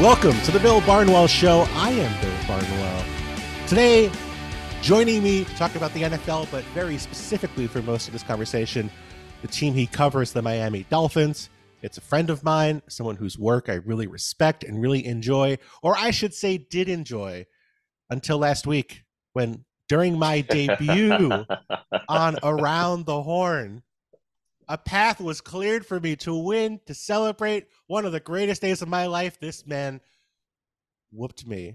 Welcome to the Bill Barnwell Show. I am Bill Barnwell. Today, joining me to talk about the NFL, but very specifically for most of this conversation, the team he covers, the Miami Dolphins. It's a friend of mine, someone whose work I really respect and really enjoy, or I should say did enjoy until last week when during my debut on Around the Horn, a path was cleared for me to win, to celebrate one of the greatest days of my life. This man whooped me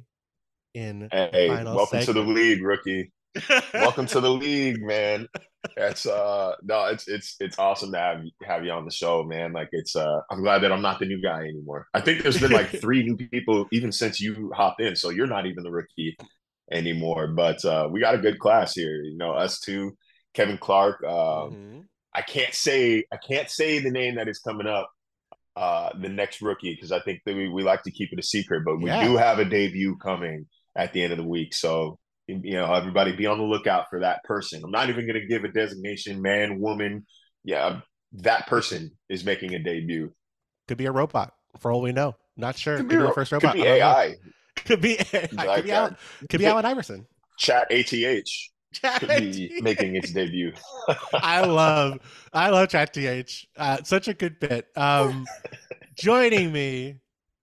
in the final welcome segment. To the league, rookie. Welcome to the league, man. That's no, it's awesome to have you on the show, man. Like it's I'm glad that I'm not the new guy anymore. I think there's been like 3 new people even since you hopped in, so you're not even the rookie anymore. But we got a good class here, you know, us two, Kevin Clark. I can't say the name that is coming up, the next rookie, because I think that we like to keep it a secret, but we do have a debut coming at the end of the week. So, you know, everybody be on the lookout for that person. I'm not even going to give a designation, man, woman. Yeah, that person is making a debut. Could be a robot, for all we know. Not sure. Could be the first robot. Could be AI. Could be AI. Like could be Allen Iverson. Chat ATH. Could be making its debut. I love ChatTH. Such a good bit. Joining me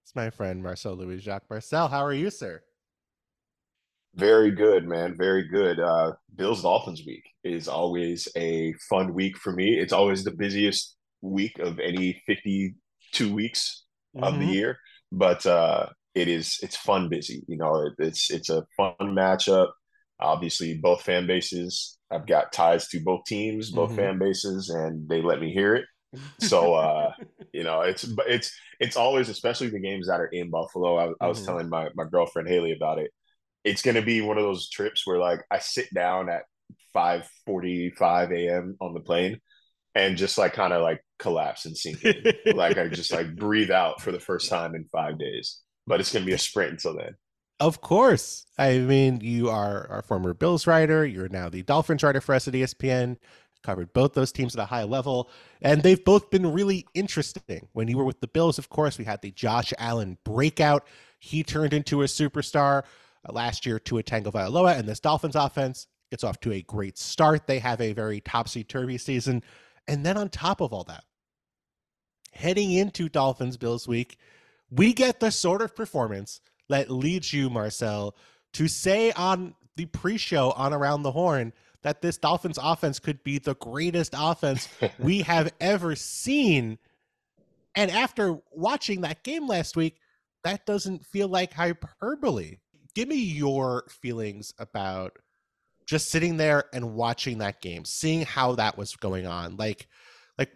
is my friend Marcel Louis-Jacques. Marcel, how are you, sir? Very good, man. Very good. Bills Dolphins week is always a fun week for me. It's always the busiest week of any 52 weeks of the year, but it's fun busy. You know, it's a fun matchup. Obviously, both fan bases. I've got ties to both teams, both fan bases, and they let me hear it. So, you know, it's always, especially the games that are in Buffalo. I was telling my girlfriend Haley about it. It's going to be one of those trips where, like, I sit down at 5:45 a.m. on the plane and just, like, kind of, like, collapse and sink in. Like, I just, like, breathe out for the first time in 5 days. But it's going to be a sprint until then. Of course. I mean, you are our former Bills writer. You're now the Dolphins writer for us at ESPN. Covered both those teams at a high level. And they've both been really interesting. When you were with the Bills, of course, we had the Josh Allen breakout. He turned into a superstar. Last year, Tua Tagovailoa, and this Dolphins offense gets off to a great start. They have a very topsy-turvy season. And then on top of all that, heading into Dolphins-Bills week, we get the sort of performance that leads you, Marcel, to say on the pre-show on Around the Horn that this Dolphins offense could be the greatest offense we have ever seen. And after watching that game last week, that doesn't feel like hyperbole. Give me your feelings about just sitting there and watching that game, seeing how that was going on. Like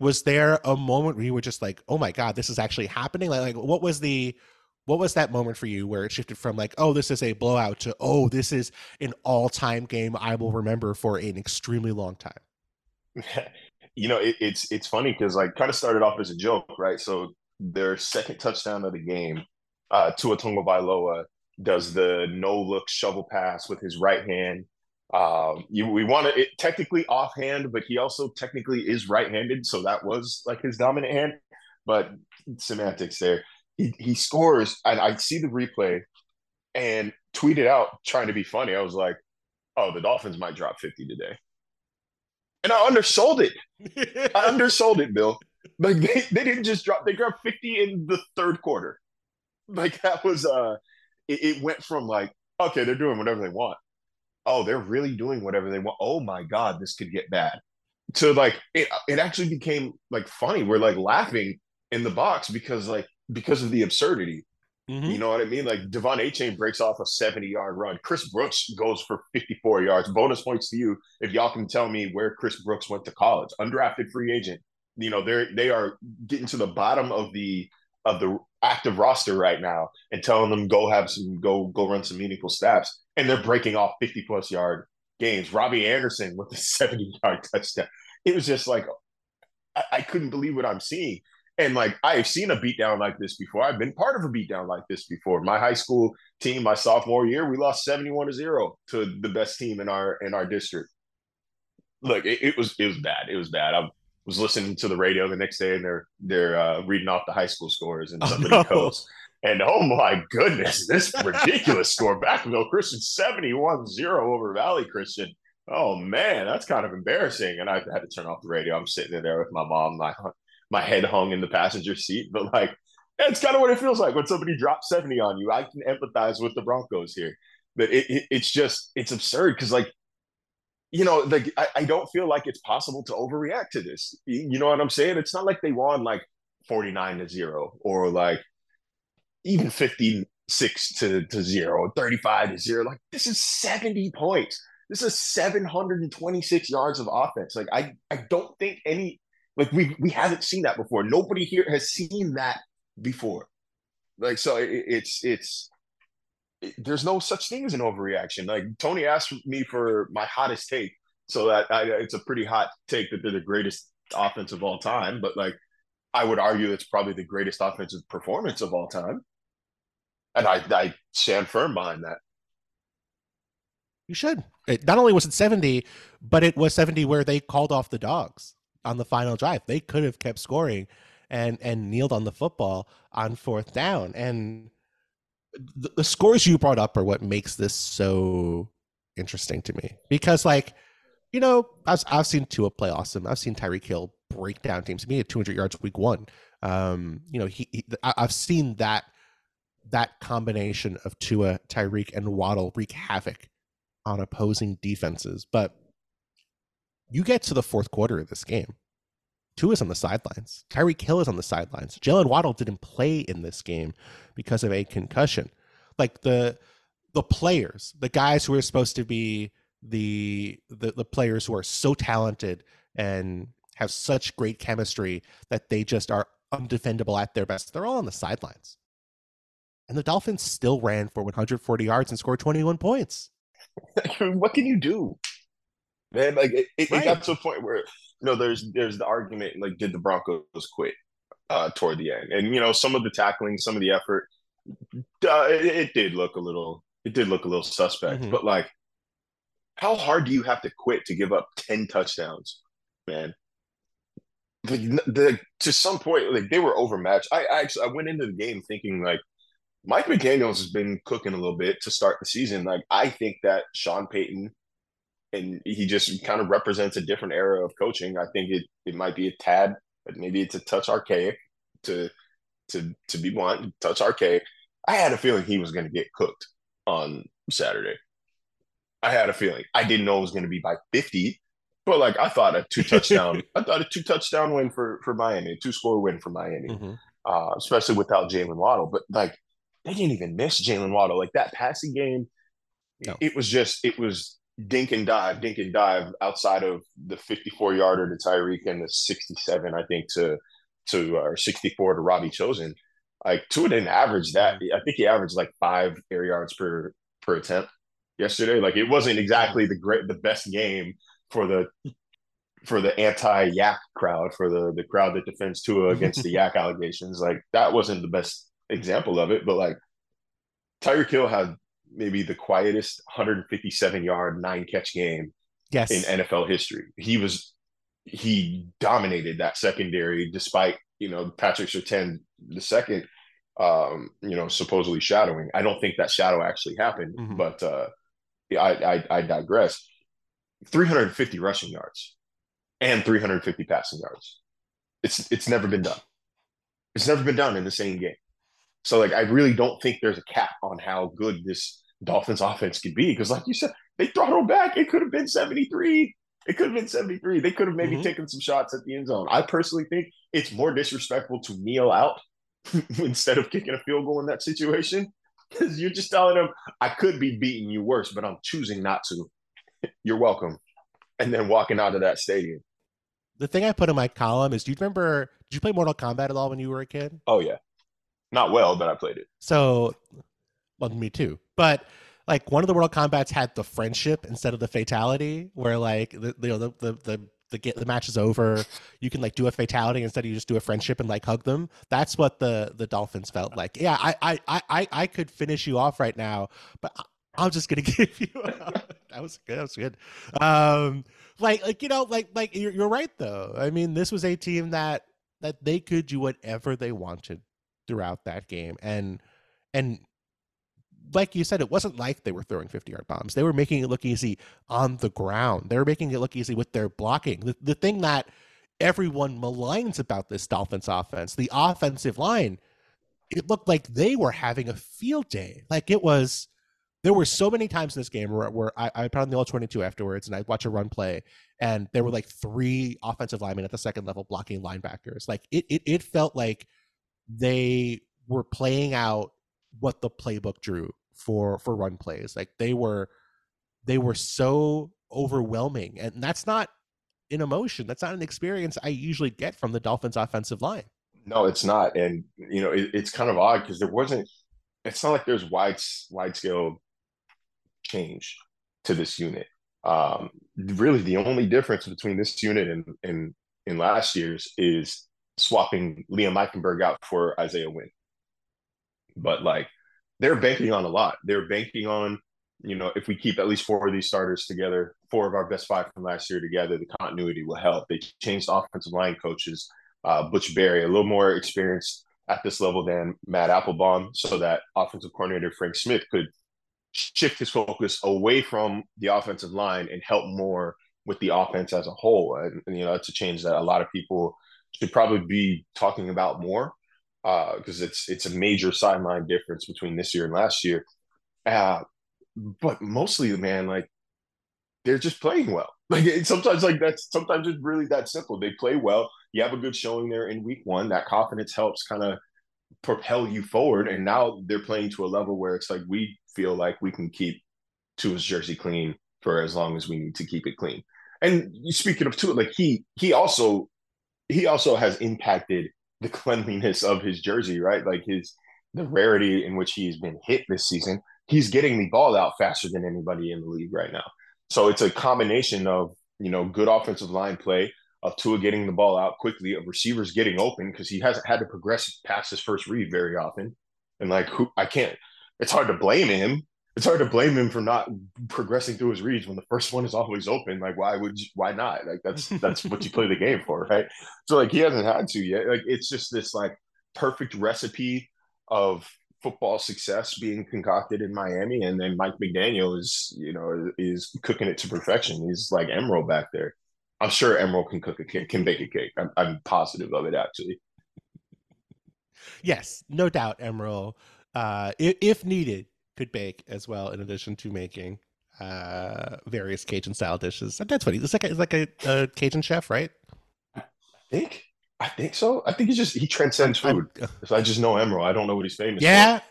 was there a moment where you were just like, oh my God, this is actually happening? Like what was that moment for you where it shifted from like, oh, this is a blowout to, oh, this is an all-time game I will remember for an extremely long time? You know, it's funny because like kind of started off as a joke, right? So their second touchdown of the game, Tua Tagovailoa does the no-look shovel pass with his right hand. We want it technically offhand, but he also technically is right-handed, so that was like his dominant hand, but semantics there. He scores, and I see the replay and tweeted out trying to be funny. I was like, oh, the Dolphins might drop 50 today. And I undersold it. I undersold it, Bill. Like, they didn't just drop. They dropped 50 in the third quarter. Like, that was it went from like, okay, they're doing whatever they want. Oh, they're really doing whatever they want. Oh, my God, this could get bad. So, like, it actually became, like, funny. We're, like, laughing in the box because of the absurdity. You know what I mean? Like, Devon Achane breaks off a 70-yard run. Chris Brooks goes for 54 yards. Bonus points to you if y'all can tell me where Chris Brooks went to college. Undrafted free agent. You know, they are getting to the bottom of the active roster right now and telling them go run some meaningful stats, and they're breaking off 50-plus yard games. Robbie Anderson with a 70-yard touchdown. It was just like I couldn't believe what I'm seeing. And, like, I've seen a beatdown like this before. I've been part of a beatdown like this before. My high school team, my sophomore year, we lost 71-0 to the best team in our district. Look, it was bad. It was bad. I was listening to the radio the next day, and they're reading off the high school scores, and somebody goes, And oh my goodness, this ridiculous score. Vacaville Christian 71-0 over Valley Christian. Oh man, that's kind of embarrassing. And I had to turn off the radio. I'm sitting there with my mom, my head hung in the passenger seat, but like, that's kind of what it feels like when somebody drops 70 on you. I can empathize with the Broncos here, but it's just, it's absurd. Cause like, you know, like I don't feel like it's possible to overreact to this. You know what I'm saying? It's not like they won like 49-0 or like even 56-0, 35-0. Like this is 70 points. This is 726 yards of offense. Like I don't think we haven't seen that before. Nobody here has seen that before. Like, so there's no such thing as an overreaction. Like Tony asked me for my hottest take, so that it's a pretty hot take that they're the greatest offense of all time. But like, I would argue it's probably the greatest offensive performance of all time. And I stand firm behind that. You should. It, not only was it 70, but it was 70 where they called off the dogs on the final drive. They could have kept scoring and kneeled on the football on fourth down. And the scores you brought up are what makes this so interesting to me, because like, you know, I've seen Tua play awesome. I've seen Tyreek Hill break down teams. He had 200 yards week one. You know, I've seen that combination of Tua, Tyreek, and Waddle wreak havoc on opposing defenses. But you get to the fourth quarter of this game, Tua's on the sidelines. Tyreek Hill is on the sidelines. Jalen Waddle didn't play in this game because of a concussion. Like the players, the guys who are supposed to be the players who are so talented and have such great chemistry that they just are undefendable at their best, they're all on the sidelines. And the Dolphins still ran for 140 yards and scored 21 points. What can you do, man? Like it got to a point where, you know, there's the argument, like, did the Broncos quit toward the end? And, you know, some of the tackling, some of the effort, it did look a little suspect. Mm-hmm. But like, how hard do you have to quit to give up 10 touchdowns, man? Like, to some point, like, they were overmatched. I went into the game thinking like, Mike McDaniels has been cooking a little bit to start the season. Like, I think that Sean Payton, and he just kind of represents a different era of coaching. I think it might be a tad, but maybe it's a touch archaic to be blunt, touch archaic. I had a feeling he was going to get cooked on Saturday. I had a feeling. I didn't know it was going to be by 50, but like I thought a two touchdown win for Miami, a two score win for Miami, mm-hmm. Especially without Jalen Waddle. But like, they didn't even miss Jalen Waddle. Like that passing game, no. It was dink and dive outside of the 54-yarder to Tyreek and the 67, I think, to 64 to Robbie Chosen. Like Tua didn't average that. I think he averaged like 5 air yards per attempt yesterday. Like it wasn't exactly the best game for the anti-Yak crowd, for the crowd that defends Tua against the Yak allegations. Like that wasn't the best example of it, but like Tyreek Hill had maybe the quietest 157-yard 9-catch game in NFL history. He dominated that secondary, despite, you know, Patrick Surtain the second, you know, supposedly shadowing. I don't think that shadow actually happened, mm-hmm. but I digress. 350 rushing yards and 350 passing yards. It's never been done. It's never been done in the same game. So, like, I really don't think there's a cap on how good this Dolphins offense could be. Because, like you said, they throttled back. It could have been 73. They could have maybe mm-hmm. taken some shots at the end zone. I personally think it's more disrespectful to kneel out instead of kicking a field goal in that situation. Because you're just telling them, I could be beating you worse, but I'm choosing not to. You're welcome. And then walking out of that stadium. The thing I put in my column is, did you play Mortal Kombat at all when you were a kid? Oh, yeah. Not well, but I played it. So, well, me too. But like one of the Mortal Kombat's had the friendship instead of the fatality, where like the match is over, you can like do a fatality instead of you just do a friendship and like hug them. That's what the Dolphins felt like. Yeah, I could finish you off right now, but I'm just gonna give you. That was good. Like you know, like you're right though. I mean, this was a team that they could do whatever they wanted throughout that game, and And like you said, it wasn't like they were throwing 50-yard bombs. They were making it look easy on the ground. They were making it look easy with their blocking. The thing that everyone maligns about this Dolphins offense, the offensive line, it looked like they were having a field day. Like it was, there were so many times in this game where I put on the All-22 afterwards and I'd watch a run play and there were like three offensive linemen at the second level blocking linebackers. Like it felt like they were playing out what the playbook drew for run plays. Like they were so overwhelming, and that's not an emotion. That's not an experience I usually get from the Dolphins offensive line. No, it's not. And you know, it's kind of odd because it's not like there's wide scale change to this unit. Really the only difference between this unit and last year's is swapping Liam Eichenberg out for Isaiah Wynn. But like they're banking on a lot. They're banking on, you know, if we keep at least four of these starters together, four of our best five from last year together, the continuity will help. They changed offensive line coaches, Butch Berry, a little more experienced at this level than Matt Applebaum, so that offensive coordinator Frank Smith could shift his focus away from the offensive line and help more with the offense as a whole. And you know, it's a change that a lot of people should probably be talking about more, because it's a major sideline difference between this year and last year. But mostly, man, like they're just playing well. Sometimes it's really that simple. They play well. You have a good showing there in week one. That confidence helps kind of propel you forward. And now they're playing to a level where it's like, we feel like we can keep Tua's jersey clean for as long as we need to keep it clean. And speaking of Tua, like he also has impacted the cleanliness of his jersey, right? Like the rarity in which he's been hit this season, he's getting the ball out faster than anybody in the league right now. So it's a combination of, you know, good offensive line play, of Tua getting the ball out quickly, of receivers getting open because he hasn't had to progress past his first read very often. And like, it's hard to blame him. It's hard to blame him for not progressing through his reads when the first one is always open. Like, why not? Like that's what you play the game for, right? So like, he hasn't had to yet. Like, it's just this like perfect recipe of football success being concocted in Miami. And then Mike McDaniel is cooking it to perfection. He's like Emeril back there. I'm sure Emeril can bake a cake. I'm positive of it, actually. Yes, no doubt Emeril, if needed, could bake as well, in addition to making various Cajun style dishes. That's funny. It's like a Cajun chef, right? I think so. I think he transcends food. So I just know Emeril. I don't know what he's famous for.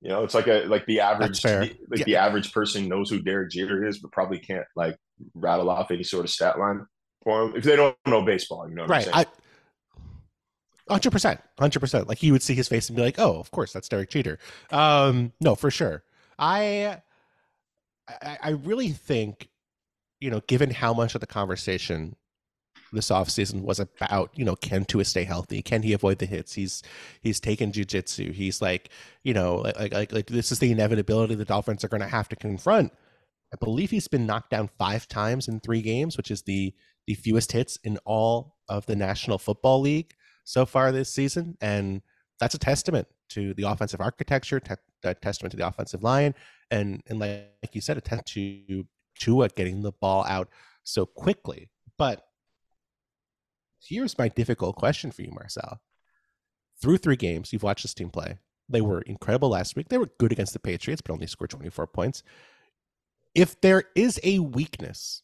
You know, it's like the average the average person knows who Derek Jeter is, but probably can't like rattle off any sort of stat line for him if they don't know baseball. You know what I'm saying? 100%. Like you would see his face and be like, "Oh, of course, that's Derek Jeter." No, for sure. I really think, you know, given how much of the conversation this offseason was about, you know, can Tua stay healthy? Can he avoid the hits? He's taken jiu-jitsu. He's like, you know, like this is the inevitability the Dolphins are going to have to confront. I believe he's been knocked down 5 times in 3 games, which is the fewest hits in all of the National Football League so far this season. And that's a testament to the offensive architecture, a testament to the offensive line. And like you said, a testament to Tua getting the ball out so quickly. But here's my difficult question for you, Marcel. Through 3 games, you've watched this team play. They were incredible last week. They were good against the Patriots, but only scored 24 points. If there is a weakness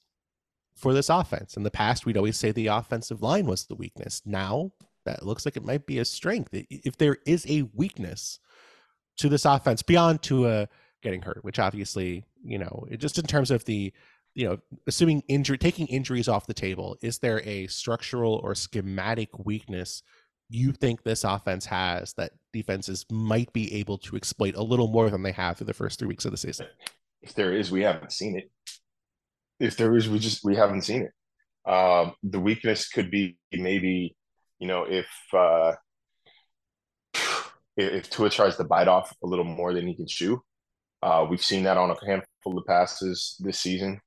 for this offense, in the past, we'd always say the offensive line was the weakness. Now, that looks like it might be a strength. If there is a weakness to this offense, beyond Tua getting hurt, which obviously, you know, just in terms of the, you know, assuming injury, taking injuries off the table, is there a structural or schematic weakness you think this offense has that defenses might be able to exploit a little more than they have through the first 3 weeks of the season? If there is, we haven't seen it. If there is, we haven't seen it. The weakness could be maybe, you know, if Tua tries to bite off a little more than he can chew. We've seen that on a handful of passes this season.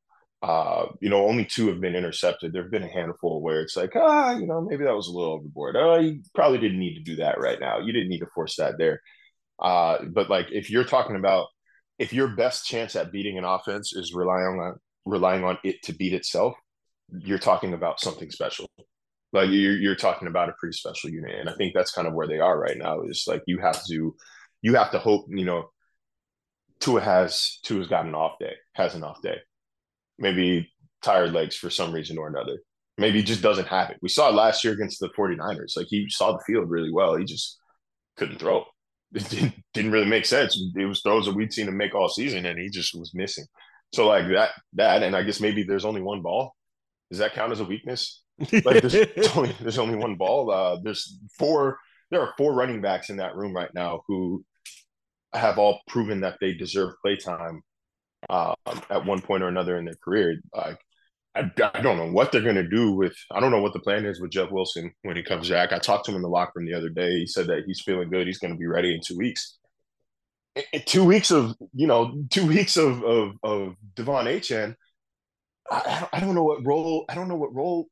You know, only 2 have been intercepted. There have been a handful where it's like, you know, maybe that was a little overboard. You probably didn't need to do that right now. You didn't need to force that there. But like, if you're talking about, if your best chance at beating an offense is relying on it to beat itself, you're talking about something special. Like you're talking about a pretty special unit. And I think that's kind of where they are right now, is like, you have to hope, you know, Tua's got an off day, has an off day, maybe tired legs for some reason or another. Maybe he just doesn't have it. We saw it last year against the 49ers. Like, he saw the field really well. He just couldn't throw. It didn't really make sense. It was throws that we'd seen him make all season, and he just was missing. So, like, that, and I guess maybe there's only one ball. Does that count as a weakness? Like, there's only one ball. There are four running backs in that room right now who have all proven that they deserve play time at one point or another in their career. Like, I don't know what they're going to do with – I don't know what the plan is with Jeff Wilson when he comes back. I talked to him in the locker room the other day. He said that he's feeling good. He's going to be ready in 2 weeks. In 2 weeks of, you know, 2 weeks of Devon Achane, I don't know what role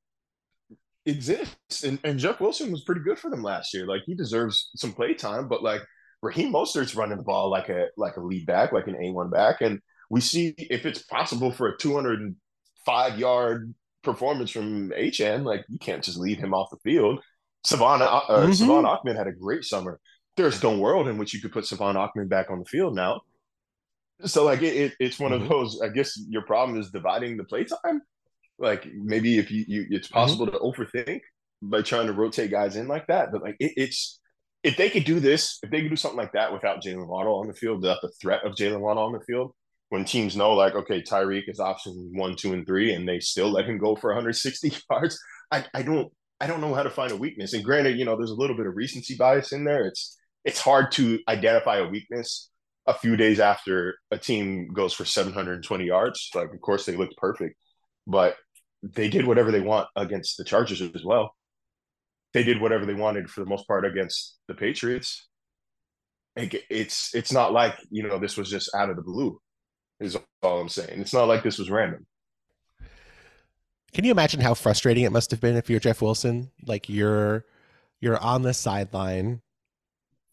exists. And Jeff Wilson was pretty good for them last year. Like, he deserves some play time, but, like, Raheem Mostert's running the ball like a lead back, like an A1 back. And we see if it's possible for a 205-yard performance from HN, like, you can't just leave him off the field. Savon Achman had a great summer. There's no world in which you could put Savon Achman back on the field now. So, like, it's one of those, I guess your problem is dividing the play time. Like, maybe if you it's possible to overthink by trying to rotate guys in like that. But, like, if they could do this, if they could do something like that without Jalen Waddle on the field, without the threat of Jalen Waddle on the field, when teams know, like, okay, Tyreek is option 1, 2, and 3, and they still let him go for 160 yards, I don't know how to find a weakness. And granted, you know, there's a little bit of recency bias in there. It's hard to identify a weakness a few days after a team goes for 720 yards. Like, of course, they looked perfect, but they did whatever they want against the Chargers as well. They did whatever they wanted for the most part against the Patriots. It's not like, you know, this was just out of the blue. Is all I'm saying. It's not like this was random. Can you imagine how frustrating it must have been if you're Jeff Wilson? Like, you're on the sideline.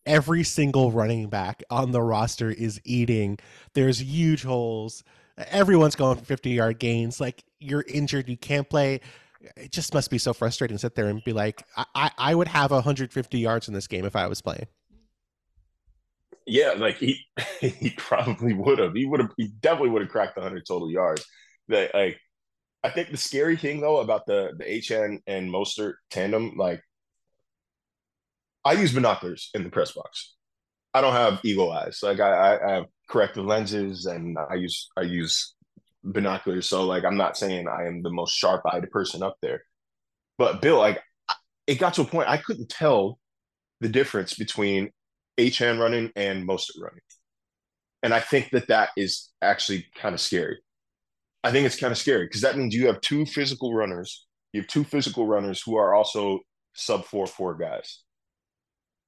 Every single running back on the roster is eating. There's huge holes. Everyone's going for 50-yard gains. Like, you're injured. You can't play. It just must be so frustrating to sit there and be like, I would have 150 yards in this game if I was playing. Yeah, like he probably would have. He definitely would have cracked 100 total yards. Like, I think the scary thing though about the HN and Mostert tandem, like, I use binoculars in the press box. I don't have eagle eyes. Like, I have corrective lenses and I use binoculars. So, like, I'm not saying I am the most sharp-eyed person up there, but Bill, like, it got to a point I couldn't tell the difference between Achane running and Mostert running. And I think that is actually kind of scary. I think it's kind of scary because that means you have two physical runners. You have two physical runners who are also sub 4.4 guys.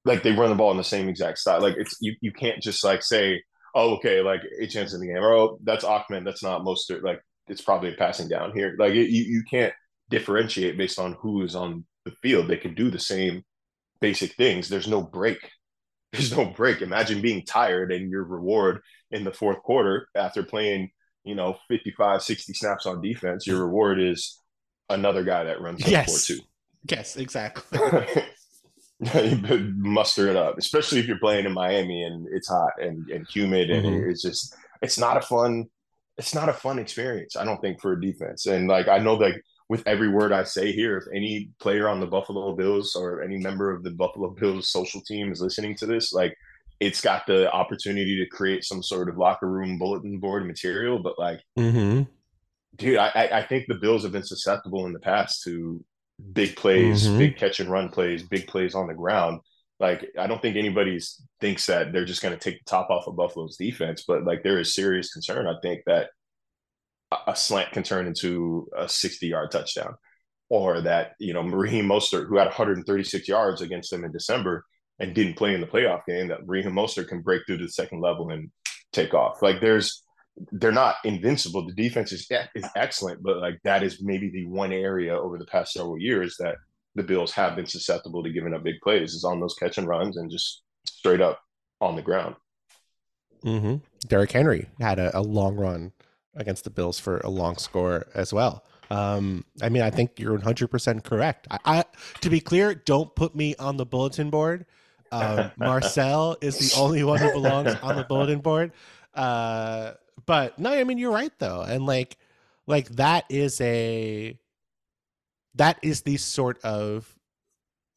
Like, they run the ball in the same exact style. Like, it's you can't just, like, say, oh, okay, like, Achane's in the game, or, oh, that's Achman, that's not Mostert. Like, it's probably a passing down here. Like, you can't differentiate based on who is on the field. They can do the same basic things. There's no break. Imagine being tired and your reward in the fourth quarter after playing, you know, 55, 60 snaps on defense. Your reward is another guy that runs up 4.2. Yes, exactly. Muster it up, especially if you're playing in Miami and it's hot and humid, and it's not a fun experience, I don't think, for a defense. And, like, I know, like, with every word I say here, if any player on the Buffalo Bills or any member of the Buffalo Bills social team is listening to this, like, it's got the opportunity to create some sort of locker room bulletin board material. But, like, dude, I think the Bills have been susceptible in the past to big plays, big catch and run plays, big plays on the ground. Like, I don't think anybody thinks that they're just going to take the top off of Buffalo's defense, but, like, there is serious concern, I think, that a slant can turn into a 60-yard touchdown, or that, you know, Raheem Mostert, who had 136 yards against them in December and didn't play in the playoff game, that Raheem Mostert can break through to the second level and take off. Like, they're not invincible. The defense is excellent, but, like, that is maybe the one area over the past several years that the Bills have been susceptible to giving up big plays, is on those catch and runs and just straight up on the ground. Mm-hmm. Derrick Henry had a long run against the Bills for a long score as well. I mean, I think you're 100% correct. I, to be clear, don't put me on the bulletin board. Marcel is the only one who belongs on the bulletin board. But no, I mean, you're right though. And like that is the sort of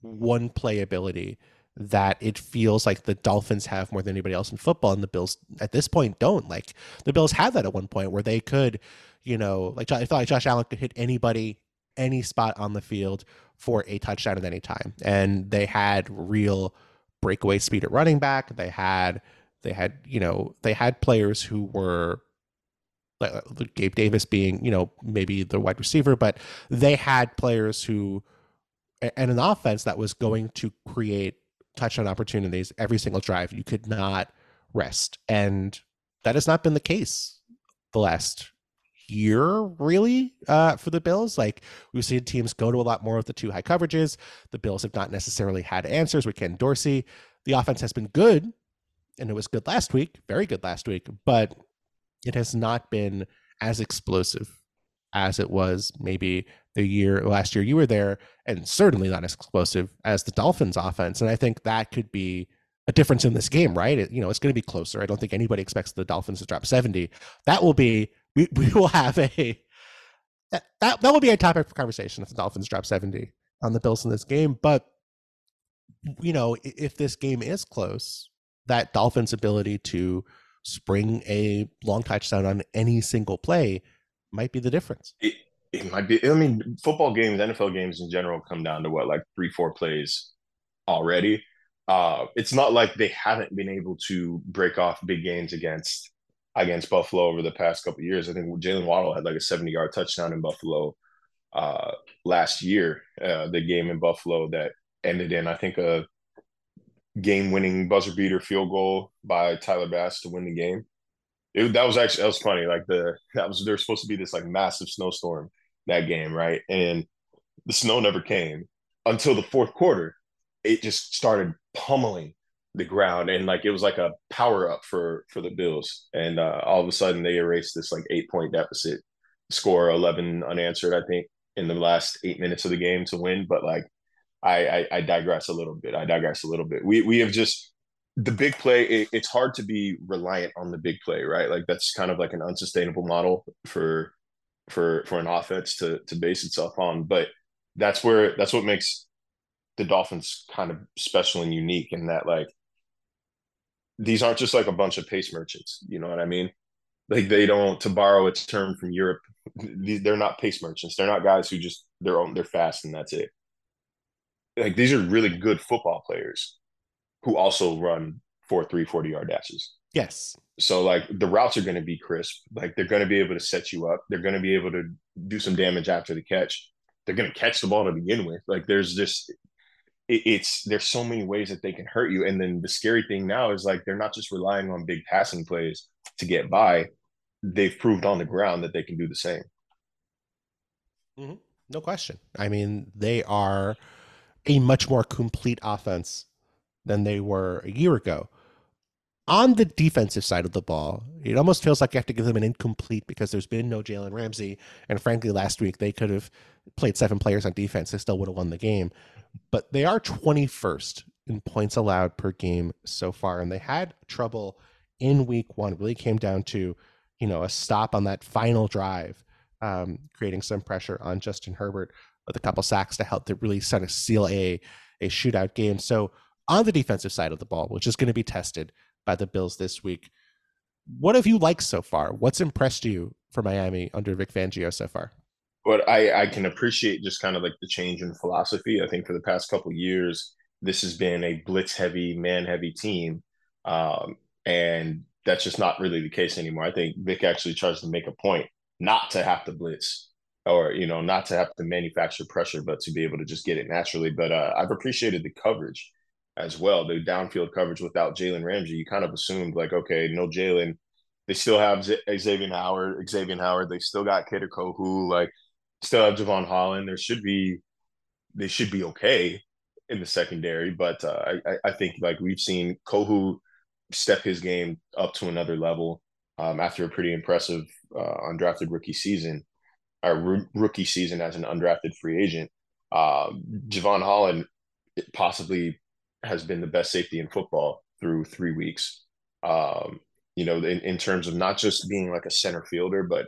one playability that it feels like the Dolphins have more than anybody else in football, and the Bills at this point don't. Like the Bills had that at one point where they could, you know, like I thought like Josh Allen could hit anybody, any spot on the field for a touchdown at any time. And they had real breakaway speed at running back. They had, you know, they had players who were like Gabe Davis being, you know, maybe the wide receiver, but they had players who, and an offense that was going to create touchdown opportunities every single drive. You could not rest. And that has not been the case the last year, really, for the Bills. Like we've seen teams go to a lot more with the two high coverages. The Bills have not necessarily had answers with Ken Dorsey. The offense has been good, and it was good last week, very good last week, but it has not been as explosive as it was maybe last year you were there, and certainly not as explosive as the Dolphins offense. And I think that could be a difference in this game, right? It, you know, it's going to be closer. I don't think anybody expects the Dolphins to drop 70. That will be, we will have that will be a topic for conversation if the Dolphins drop 70 on the Bills in this game. But, you know, if this game is close, that Dolphins' ability to spring a long touchdown on any single play might be the difference. It might be. I mean, football games, NFL games in general, come down to what, like 3-4 plays already. It's not like they haven't been able to break off big games against Buffalo over the past couple of years. I think Jalen Waddle had like a 70-yard touchdown in Buffalo last year, the game in Buffalo that ended in, I think, a game-winning buzzer-beater field goal by Tyler Bass to win the game. That was funny. Like there was supposed to be this like massive snowstorm that game, right? And the snow never came until the fourth quarter. It just started pummeling the ground, and like it was like a power up for the Bills. And all of a sudden, they erased this like 8-point deficit, score 11 unanswered, I think, in the last 8 minutes of the game to win. But like I digress a little bit. We have just. The big play, it's hard to be reliant on the big play, right? Like that's kind of like an unsustainable model for an offense to base itself on. But that's what makes the Dolphins kind of special and unique in that like these aren't just like a bunch of pace merchants. You know what I mean? Like they don't, to borrow a term from Europe, they're not pace merchants. They're not guys who just they're fast and that's it. Like these are really good football players who also run 40-yard dashes. Yes. So, like, the routes are going to be crisp. Like, they're going to be able to set you up. They're going to be able to do some damage after the catch. They're going to catch the ball to begin with. Like, there's just there's so many ways that they can hurt you. And then the scary thing now is, like, they're not just relying on big passing plays to get by. They've proved on the ground that they can do the same. Mm-hmm. No question. I mean, they are a much more complete offense than they were a year ago. On the defensive side of the ball, it almost feels like you have to give them an incomplete because there's been no Jalen Ramsey. And frankly, last week, they could have played 7 players on defense. They still would have won the game. But they are 21st in points allowed per game so far. And they had trouble in week 1. It really came down to, you know, a stop on that final drive, creating some pressure on Justin Herbert with a couple sacks to help to really sort of seal a shootout game. So, on the defensive side of the ball, which is going to be tested by the Bills this week, what have you liked so far? What's impressed you for Miami under Vic Fangio so far? Well, I can appreciate just kind of like the change in philosophy. I think for the past couple of years, this has been a blitz-heavy, man-heavy team, and that's just not really the case anymore. I think Vic actually tries to make a point not to have to blitz or, you know, not to have to manufacture pressure, but to be able to just get it naturally. But I've appreciated the coverage as well, the downfield coverage without Jalen Ramsey. You kind of assumed like, okay, no Jalen. They still have Xavier Howard. They still got Kader Kohou, like still have Javon Holland. They should be okay in the secondary. But I think like we've seen Kohou step his game up to another level after a pretty impressive undrafted rookie season, or rookie season as an undrafted free agent. Javon Holland possibly has been the best safety in football through 3 weeks. You know, in terms of not just being like a center fielder, but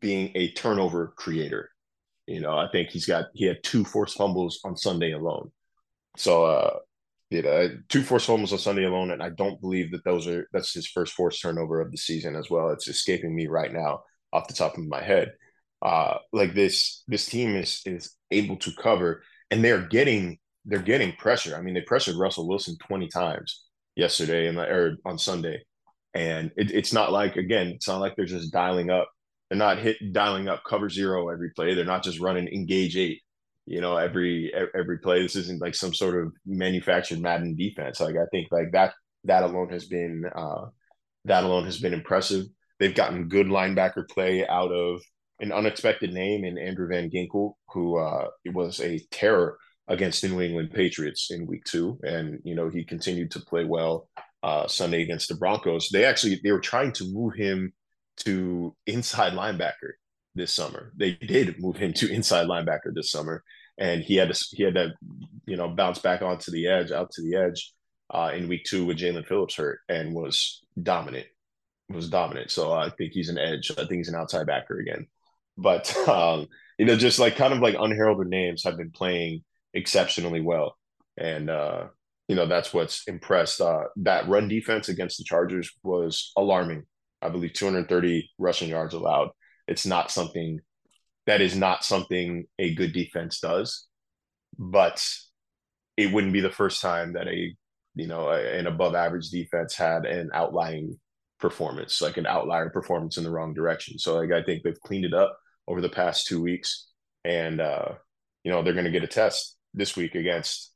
being a turnover creator. You know, I think he had two forced fumbles on Sunday alone. So, you know, two forced fumbles on Sunday alone, and I don't believe that that's his first forced turnover of the season as well. It's escaping me right now off the top of my head. Like this team is able to cover, and they're getting pressure. I mean, they pressured Russell Wilson 20 times yesterday or on Sunday, and it's not like, again, it's not like they're just dialing up. They're not dialing up cover zero every play. They're not just running engage eight, you know, every play. This isn't like some sort of manufactured Madden defense. Like, I think like that alone has been impressive. They've gotten good linebacker play out of an unexpected name in Andrew Van Ginkel, who was a terror against the New England Patriots in week 2. And, you know, he continued to play well Sunday against the Broncos. They were trying to move him to inside linebacker this summer. They did move him to inside linebacker this summer, and he had to, you know, bounce back out to the edge in week 2 with Jalen Phillips hurt, and was dominant. So I think he's an edge. I think he's an outside backer again. But you know, just like kind of like unheralded names have been playing exceptionally well, and you know, that's what's impressed. That run defense against the Chargers was alarming. I believe 230 rushing yards allowed. That is not something a good defense does, but it wouldn't be the first time that an above average defense had an outlier performance in the wrong direction. So like, I think they've cleaned it up over the past 2 weeks, and you know, they're going to get a test this week against,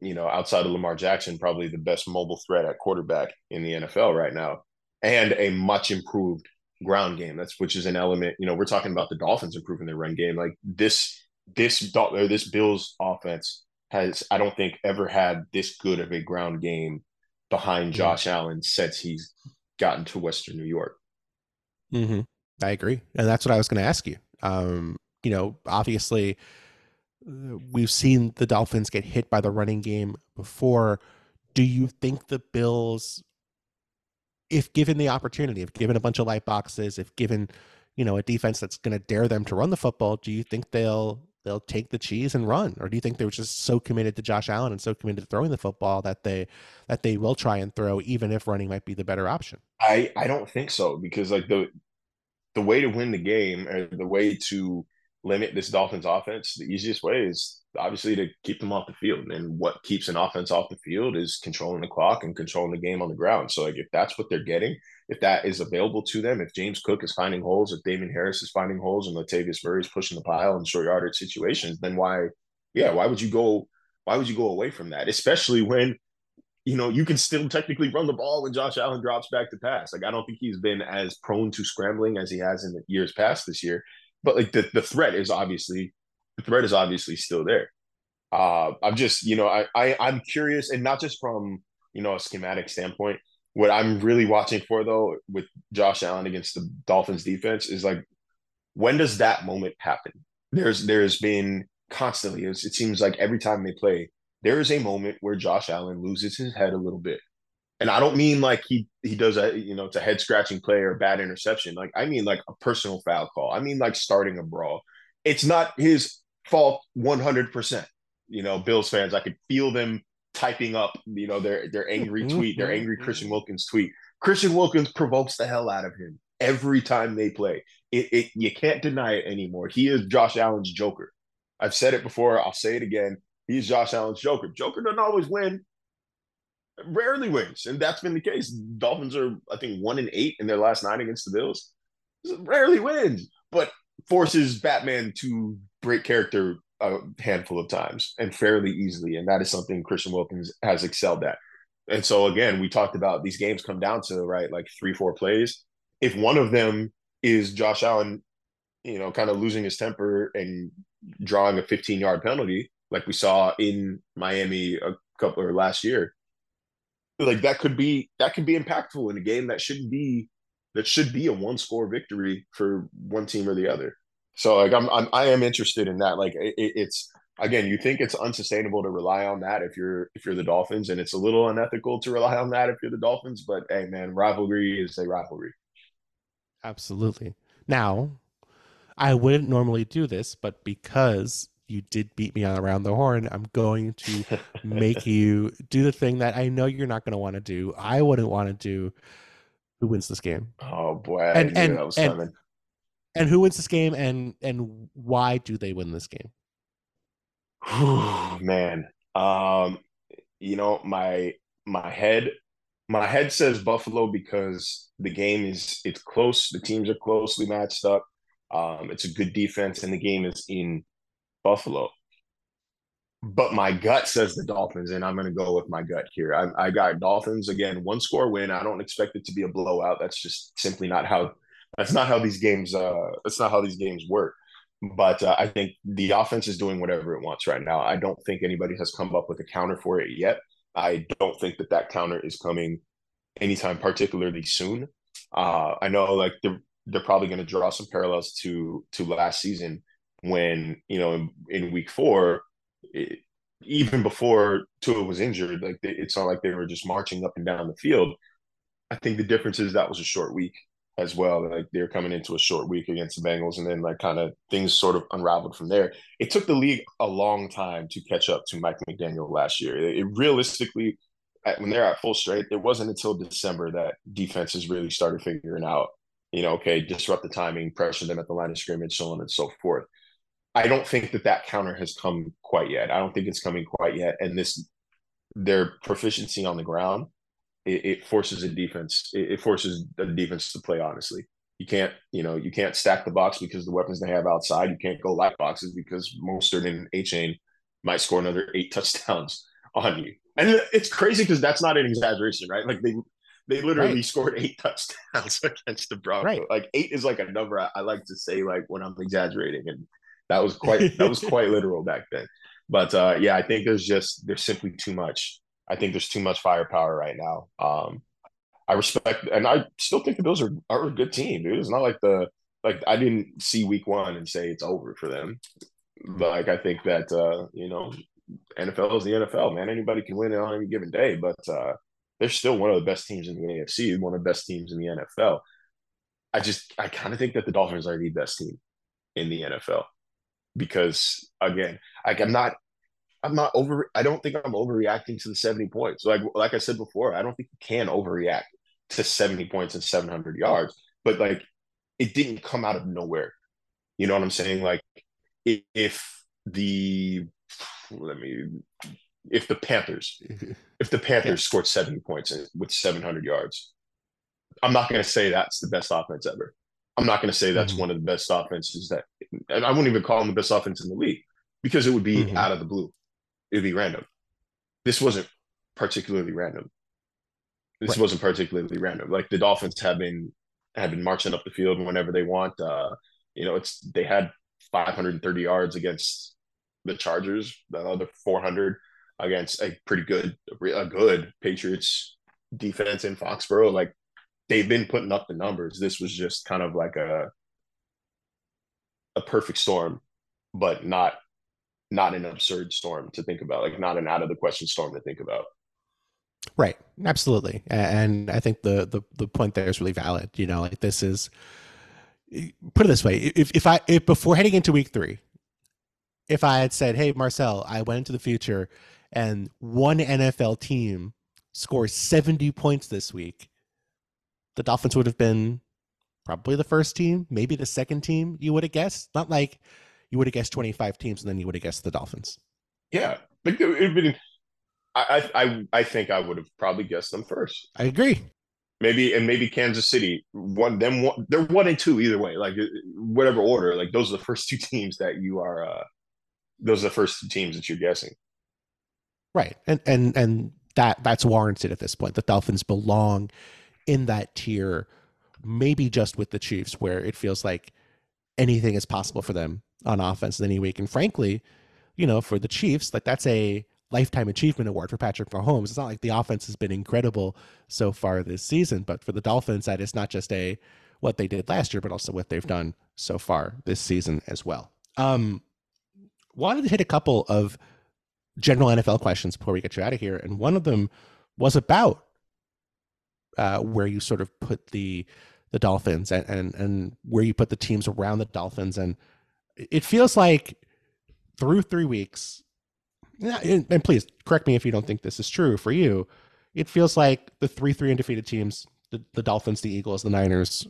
you know, outside of Lamar Jackson, probably the best mobile threat at quarterback in the NFL right now. And a much improved ground game, which is an element. You know, we're talking about the Dolphins improving their run game. Like this Bills offense has, I don't think, ever had this good of a ground game behind Josh Allen since he's gotten to Western New York. Mm-hmm. I agree, and that's what I was going to ask you. You know, obviously, we've seen the Dolphins get hit by the running game before. Do you think the Bills, if given the opportunity, if given a bunch of light boxes, if given, you know, a defense that's going to dare them to run the football, do you think they'll take the cheese and run? Or do you think they were just so committed to Josh Allen and so committed to throwing the football that they will try and throw, even if running might be the better option? I don't think so, because like the way to win the game, or the way to limit this Dolphins offense, the easiest way is obviously to keep them off the field. And what keeps an offense off the field is controlling the clock and controlling the game on the ground. So like, if that's what they're getting, if that is available to them, if James Cook is finding holes, if Damon Harris is finding holes, and Latavius Murray is pushing the pile in short yardage situations, then why would you go away from that? Especially when, you know, you can still technically run the ball when Josh Allen drops back to pass. Like, I don't think he's been as prone to scrambling as he has in the years past this year, but like the threat is obviously still there. I'm just, you know, I'm curious, and not just from, you know, a schematic standpoint. What I'm really watching for, though, with Josh Allen against the Dolphins defense is like, when does that moment happen? There's been constantly, it seems like every time they play, there is a moment where Josh Allen loses his head a little bit. And I don't mean like he does a, you know, it's a head scratching play or a bad interception. Like, I mean like a personal foul call. I mean like starting a brawl. It's not his fault 100%. You know, Bills fans, I could feel them typing up, you know, their angry tweet, their angry Christian Wilkins tweet. Christian Wilkins provokes the hell out of him every time they play. It you can't deny it anymore. He is Josh Allen's Joker. I've said it before. I'll say it again. He's Josh Allen's Joker. Joker doesn't always win. Rarely wins, and that's been the case. Dolphins are, I think, 1-8 in their last 9 against the Bills. Rarely wins, but forces Batman to break character a handful of times, and fairly easily, and that is something Christian Wilkins has excelled at. And so again, we talked about these games come down to, right, like 3-4 plays. If one of them is Josh Allen, you know, kind of losing his temper and drawing a 15-yard penalty, like we saw in Miami last year, Like that could be impactful in a game that should be a one-score victory for one team or the other. So like I am interested in that. Like it's again, you think it's unsustainable to rely on that if you're the Dolphins, and it's a little unethical to rely on that if you're the Dolphins. But hey, man, rivalry is a rivalry. Absolutely. Now, I wouldn't normally do this, but because you did beat me around the horn, I'm going to make you do the thing that I know you're not going to want to do. I wouldn't want to do. Who wins this game? Oh boy! And who wins this game, and why do they win this game? Man, you know, my head says Buffalo because the game it's close. The teams are closely matched up. It's a good defense, and the game is in Buffalo. But my gut says the Dolphins, and I'm going to go with my gut here. I got Dolphins again, one score win. I don't expect it to be a blowout. That's just simply not how. That's not how these games work. But I think the offense is doing whatever it wants right now. I don't think anybody has come up with a counter for it yet. I don't think that counter is coming anytime particularly soon. I know, like they're probably going to draw some parallels to last season when, you know, in week four. Even before Tua was injured, like it's not like they were just marching up and down the field. I think the difference is that was a short week as well. Like they're coming into a short week against the Bengals, and then like kind of things sort of unraveled from there. It took the league a long time to catch up to Mike McDaniel last year. It realistically, when they're at full strength, it wasn't until December that defenses really started figuring out, you know, okay, disrupt the timing, pressure them at the line of scrimmage, so on and so forth. I don't think that counter has come quite yet. I don't think it's coming quite yet. And their proficiency on the ground, it forces a defense to play honestly. You can't stack the box because the weapons they have outside. You can't go light boxes because Mostert and Achane might score another 8 touchdowns on you. And it's crazy because that's not an exaggeration, right? Like they literally scored 8 touchdowns against the Broncos. Right. Like 8 is like a number I like to say like when I'm exaggerating, and that was quite literal back then. But yeah, I think there's simply too much. I think there's too much firepower right now. I respect, and I still think the Bills are a good team, dude. It's not like I didn't see week one and say it's over for them. But like I think that you know, NFL is the NFL, man. Anybody can win it on any given day. But they're still one of the best teams in the AFC, one of the best teams in the NFL. I kind of think that the Dolphins are the best team in the NFL. Because again, like I don't think I'm overreacting to the 70 points. Like I said before, I don't think you can overreact to 70 points and 700 yards. But like, it didn't come out of nowhere. You know what I'm saying? Like, if the Panthers scored 70 points with 700 yards, I'm not going to say that's the best offense ever. I'm not going to say that's one of the best offenses and I wouldn't even call them the best offense in the league because it would be out of the blue. It'd be random. This wasn't particularly random. Like the Dolphins have been marching up the field whenever they want. You know, they had 530 yards against the Chargers, the other 400 against a pretty good Patriots defense in Foxborough. Like, they've been putting up the numbers. This was just kind of like a perfect storm, but not an absurd storm to think about, like not an out of the question storm to think about. Right. Absolutely. And I think the point there is really valid. You know, like this is, put it this way. If before heading into week 3, if I had said, hey, Marcel, I went into the future and one NFL team scores 70 points this week, the Dolphins would have been probably the first team, maybe the second team you would have guessed. Not like you would have guessed 25 teams and then you would have guessed the Dolphins. Yeah. Like it would have been, I think I would have probably guessed them first. I agree. Maybe Kansas City, they're 1 and 2 either way, like whatever order, like those are the first two teams that you're guessing. Right. And that's warranted at this point. The Dolphins belong in that tier, maybe just with the Chiefs, where it feels like anything is possible for them on offense in any week. And frankly, you know, for the Chiefs, like that's a Lifetime Achievement Award for Patrick Mahomes. It's not like the offense has been incredible so far this season, but for the Dolphins, that is not just a what they did last year, but also what they've done so far this season as well. Wanted to hit a couple of general NFL questions before we get you out of here, and one of them was about where you sort of put the Dolphins and where you put the teams around the Dolphins. And it feels like through 3 weeks, and please correct me if you don't think this is true for you, it feels like the 3-3 undefeated teams, the Dolphins, the Eagles, the Niners,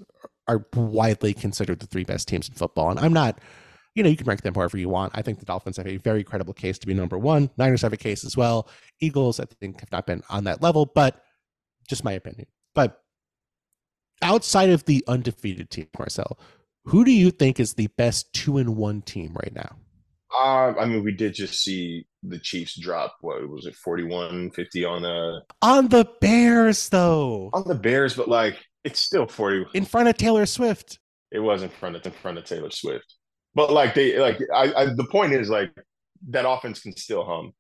are widely considered the three best teams in football. And I'm not, you can rank them however you want. I think the Dolphins have a very credible case to be number one. Niners have a case as well. Eagles, I think, have not been on that level, but just my opinion. But outside of the undefeated team, Marcel, who do you think is the best 2-1 team right now? I mean, we did just see the Chiefs drop, what was it, 41-50 on the Bears, though. On the Bears, but like it's still 40 in front of Taylor Swift. It was in front of Taylor Swift, but like they like the point is like that offense can still hum.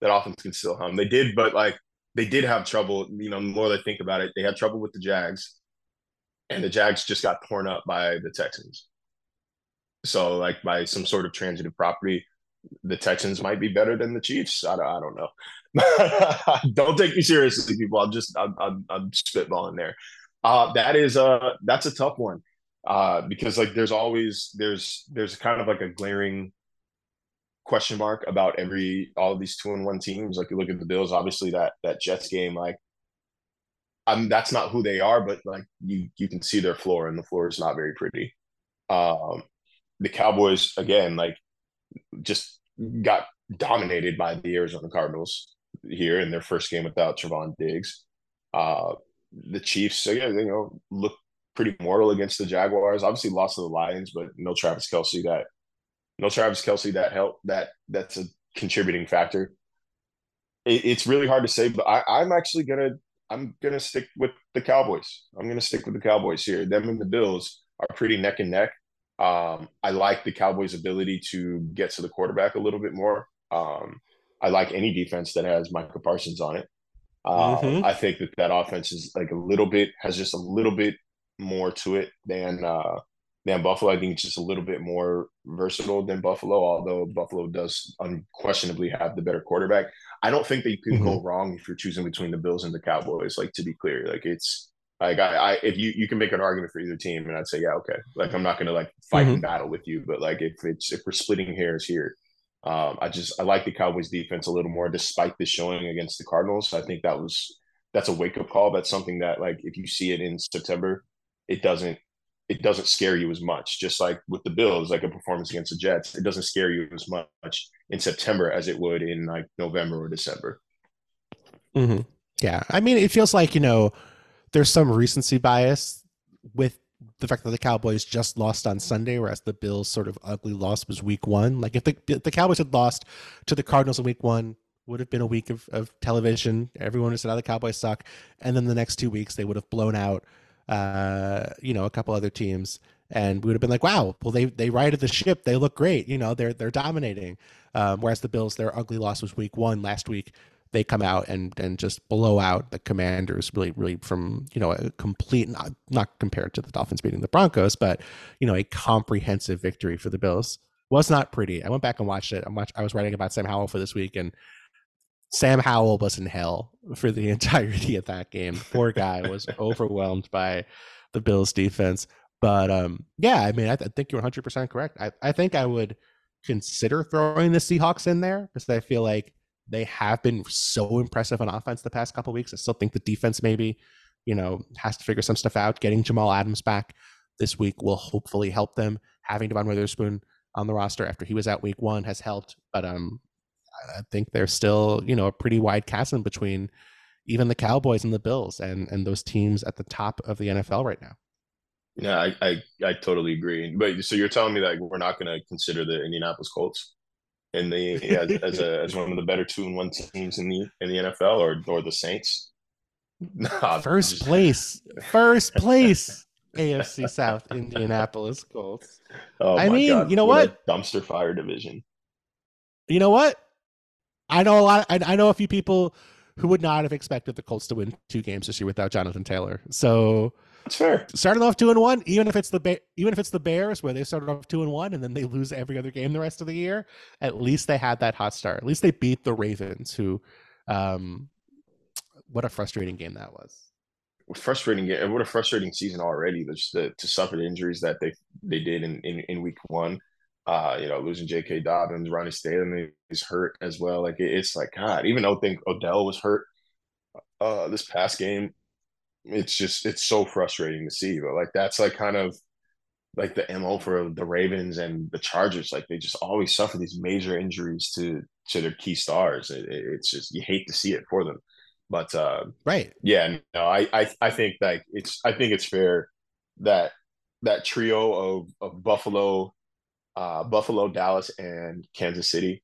That offense can still hum. They did, but like they did have trouble. The more they think about it, they had trouble with the Jags, and the Jags just got torn up by the Texans. So, like, by some sort of transitive property, the Texans might be better than the Chiefs. I don't know. Don't take me seriously, people. I'm spitballing there. That's a tough one because, like, there's kind of like a glaring question mark about all of these 2-1 teams. Like, you look at the Bills, obviously that Jets game, like, that's not who they are, but like you can see their floor, and the floor is not very pretty. The Cowboys, again, like, just got dominated by the Arizona Cardinals here in their first game without Trevon Diggs. The Chiefs, again, look pretty mortal against the Jaguars. Obviously lost to the Lions, but no Travis Kelce. That helped. That's a contributing factor. It's really hard to say, but I'm gonna stick with the Cowboys. I'm gonna stick with the Cowboys here. Them and the Bills are pretty neck and neck. I like the Cowboys' ability to get to the quarterback a little bit more. I like any defense that has Micah Parsons on it. I think that offense is like has just a little bit more to it than Buffalo. I think it's just a little bit more versatile than Buffalo, although Buffalo does unquestionably have the better quarterback. I don't think that you can go wrong if you're choosing between the Bills and the Cowboys, like, to be clear. Like, it's like if you can make an argument for either team, and I'd say, yeah, okay. Like, I'm not gonna like fight and battle with you, but like if we're splitting hairs here, I like the Cowboys defense a little more despite the showing against the Cardinals. I think that's a wake up call. That's something that, like, if you see it in September, it doesn't scare you as much. Just like with the Bills, like a performance against the Jets, it doesn't scare you as much in September as it would in like November or December. Mm-hmm. Yeah, I mean, it feels like there's some recency bias with the fact that the Cowboys just lost on Sunday, whereas the Bills' sort of ugly loss was week 1. Like, if the Cowboys had lost to the Cardinals in week 1, would have been a week of television. Everyone would have said, oh, the Cowboys suck. And then the next 2 weeks, they would have blown out, a couple other teams. And we would have been like, wow, well, they righted the ship. They look great. They're dominating. Whereas the Bills, their ugly loss was week 1 last week. They come out and just blow out the Commanders really from, a complete, not compared to the Dolphins beating the Broncos, but, a comprehensive victory for the Bills. Was not pretty. I went back and watched it. I was writing about Sam Howell for this week, and Sam Howell was in hell for the entirety of that game. The poor guy was overwhelmed by the Bills defense. But I think you're 100% correct. I think I would consider throwing the Seahawks in there because I feel like they have been so impressive on offense the past couple of weeks. I still think the defense maybe, has to figure some stuff out. Getting Jamal Adams back this week will hopefully help them. Having Devon Witherspoon on the roster after he was out week 1 has helped. But I think there's still, a pretty wide chasm between even the Cowboys and the Bills and those teams at the top of the NFL right now. Yeah, I totally agree. But so you're telling me that we're not going to consider the Indianapolis Colts as one of the better 2-1 teams in the NFL, or the Saints? Nah, first place, AFC South, Indianapolis Colts. Oh, I mean, God. What? A dumpster fire division. You know what? I know a lot. I know a few people who would not have expected the Colts to win two games this year without Jonathan Taylor. So that's fair. Started off 2-1, even if it's the Bears where they started off 2-1 and then they lose every other game the rest of the year. At least they had that hot start. At least they beat the Ravens, who, what a frustrating game that was. Frustrating game. What a frustrating season already. Just to suffer the injuries that they did in week one. You know, losing J.K. Dobbins, Ronnie Stanley is hurt as well. Like it's like, God, even though I think Odell was hurt this past game, it's so frustrating to see. But like that's like kind of like the MO for the Ravens and the Chargers. Like they just always suffer these major injuries to their key stars. It's just, you hate to see it for them. But right, yeah, no, I think like I think it's fair that trio of Buffalo, Dallas, and Kansas City.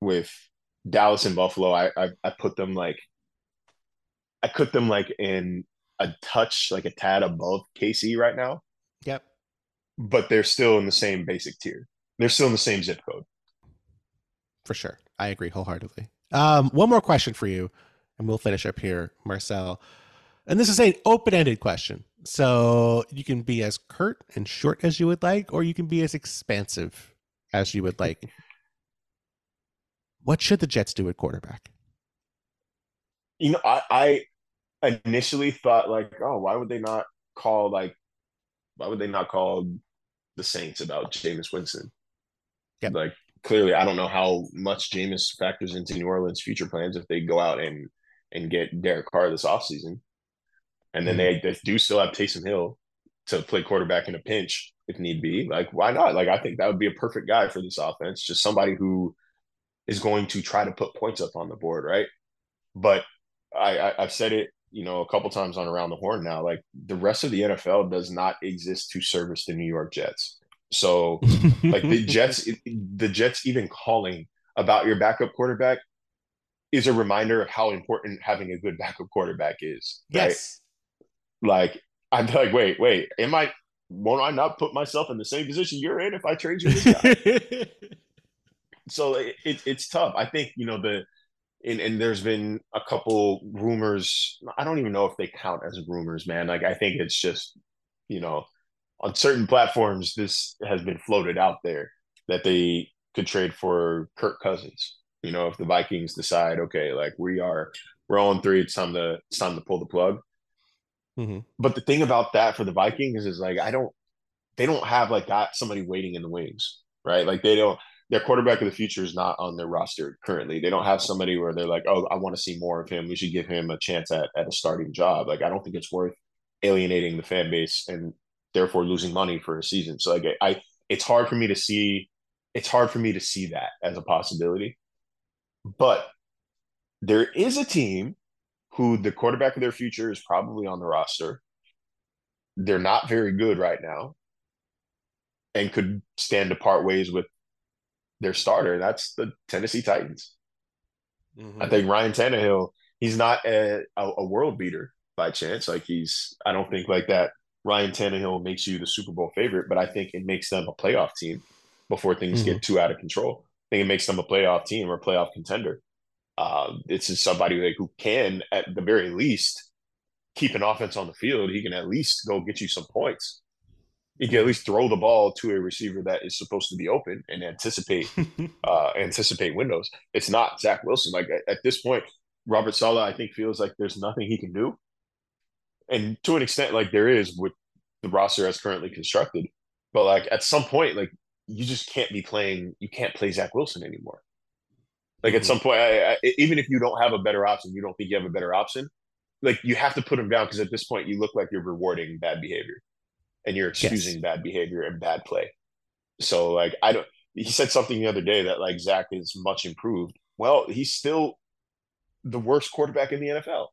With Dallas and Buffalo, I put them like in a touch, like a tad above KC right now. Yep. But they're still in the same basic tier. They're still in the same zip code. For sure. I agree wholeheartedly. One more question for you, and we'll finish up here, Marcel. And this is an open-ended question. So you can be as curt and short as you would like, or you can be as expansive as you would like. What should the Jets do at quarterback? You know, I initially thought like, oh, why would they not call the Saints about Jameis Winston? Yep. Like clearly, I don't know how much Jameis factors into New Orleans' future plans if they go out and get Derek Carr this offseason. And then they do still have Taysom Hill to play quarterback in a pinch if need be. Like, why not? Like, I think that would be a perfect guy for this offense. Just somebody who is going to try to put points up on the board, right? But I've said it, you know, a couple times on Around the Horn now. Like, the rest of the NFL does not exist to service the New York Jets. So, like, the Jets even calling about your backup quarterback is a reminder of how important having a good backup quarterback is. Right? Yes. Like, I'm like, wait, won't I not put myself in the same position you're in if I trade you this guy? So it's tough. I think, you know, and there's been a couple rumors. I don't even know if they count as rumors, man. Like, I think it's just, you know, on certain platforms, this has been floated out there that they could trade for Kirk Cousins. You know, if the Vikings decide, okay, like we're 0-3, it's time to pull the plug. Mm-hmm. But the thing about that for the Vikings is like they don't have like got somebody waiting in the wings, right? Like their quarterback of the future is not on their roster currently. They don't have somebody where they're like, oh, I want to see more of him. We should give him a chance at a starting job. Like I don't think it's worth alienating the fan base and therefore losing money for a season. So like it's hard for me to see that as a possibility. But there is a team who the quarterback of their future is probably on the roster. They're not very good right now and could stand to part ways with their starter. And that's the Tennessee Titans. Mm-hmm. I think Ryan Tannehill, he's not a world beater by chance. Like I don't think like that Ryan Tannehill makes you the Super Bowl favorite, but I think it makes them a playoff team before things get too out of control. I think it makes them a playoff team or a playoff contender. It's just somebody like who can, at the very least, keep an offense on the field. He can at least go get you some points. He can at least throw the ball to a receiver that is supposed to be open and anticipate windows. It's not Zach Wilson. Like at this point, Robert Saleh, I think, feels like there's nothing he can do. And to an extent, like there is with the roster as currently constructed. But like at some point, like you just can't be playing. You can't play Zach Wilson anymore. Like at some point, I, even if you don't have a better option, you don't think you have a better option, like you have to put him down because at this point you look like you're rewarding bad behavior and you're excusing bad behavior and bad play. So like he said something the other day that like Zach is much improved. Well, he's still the worst quarterback in the NFL.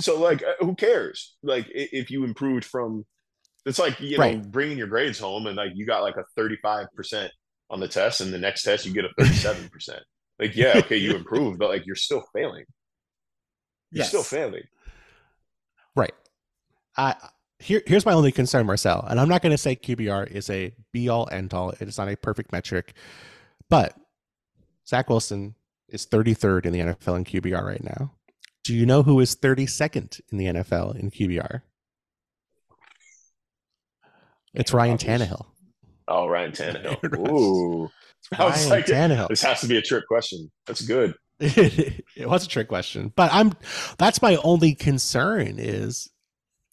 So like who cares? Like if you improved from, it's like, you know, bringing your grades home and like you got like a 35% on the test, and the next test you get a 37%. Like, yeah, okay, you improved, but like you're still failing. You're still failing. Right. Here's my only concern, Marcel, and I'm not going to say QBR is a be all end all. It is not a perfect metric, but Zach Wilson is 33rd in the NFL in QBR right now. Do you know who is 32nd in the NFL in QBR? It's Ryan Tannehill. Oh, Ryan Tannehill. Ooh. Tannehill. This has to be a trick question. That's good. It was a trick question, but that's my only concern is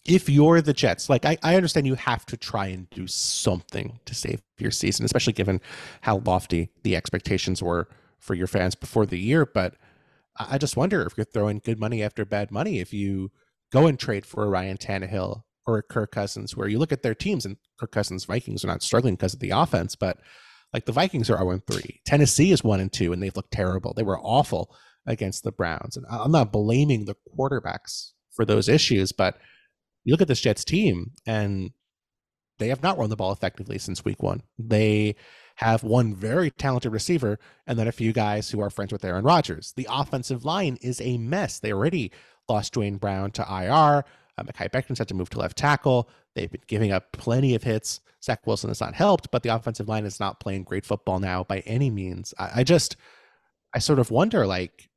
if you're the Jets, like I understand you have to try and do something to save your season, especially given how lofty the expectations were for your fans before the year. But I just wonder if you're throwing good money after bad money, if you go and trade for a Ryan Tannehill or a Kirk Cousins, where you look at their teams and Kirk Cousins, Vikings are not struggling because of the offense, but like the Vikings are 0-3. Tennessee is 1-2, and they've looked terrible. They were awful against the Browns. And I'm not blaming the quarterbacks for those issues, but you look at this Jets team, and they have not run the ball effectively since week one. They have one very talented receiver and then a few guys who are friends with Aaron Rodgers. The offensive line is a mess. They already lost Dwayne Brown to IR. Mekhi Becton's had to move to left tackle. They've been giving up plenty of hits. Zach Wilson has not helped, but the offensive line is not playing great football now by any means. I sort of wonder, like,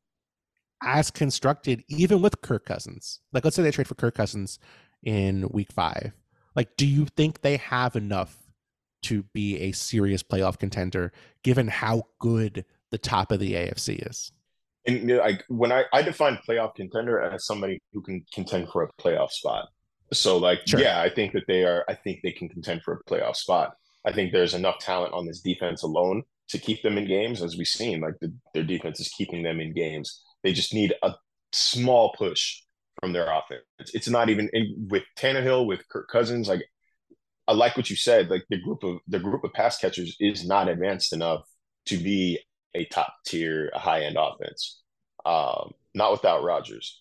as constructed, even with Kirk Cousins, like let's say they trade for Kirk Cousins in week 5, like, do you think they have enough to be a serious playoff contender, given how good the top of the AFC is? And like when I define playoff contender as somebody who can contend for a playoff spot. So like, sure. Yeah, I think they can contend for a playoff spot. I think there's enough talent on this defense alone to keep them in games, as we've seen. Like their defense is keeping them in games. They just need a small push from their offense. It's not even with Tannehill, with Kirk Cousins. Like I like what you said. Like the group of pass catchers is not advanced enough to be a top tier, a high end offense. Not without Rodgers,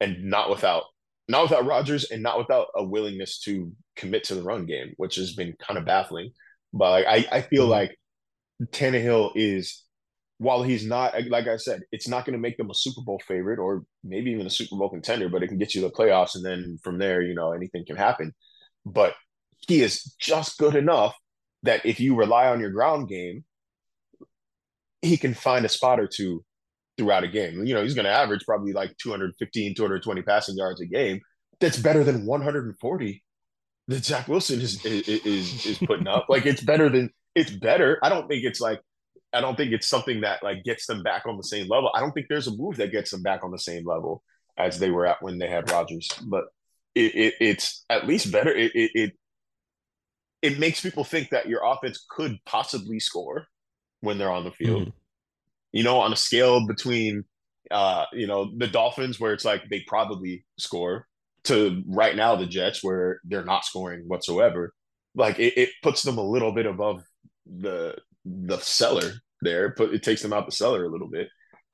and not without Rodgers, and not without a willingness to commit to the run game, which has been kind of baffling. But like, I feel like Tannehill is, while he's not, like I said, it's not going to make them a Super Bowl favorite or maybe even a Super Bowl contender, but it can get you the playoffs. And then from there, you know, anything can happen. But he is just good enough that if you rely on your ground game, he can find a spot or two throughout a game. You know, he's going to average probably like 215, 220 passing yards a game. That's better than 140 that Zach Wilson is putting up. Like it's better. I don't think it's something that like gets them back on the same level. I don't think there's a move that gets them back on the same level as they were at when they had Rodgers, but it's at least better. It makes people think that your offense could possibly score when they're on the field, you know, on a scale between, you know, the Dolphins where it's like, they probably score to right now, the Jets where they're not scoring whatsoever. Like it puts them a little bit above the cellar there, but it takes them out the cellar a little bit.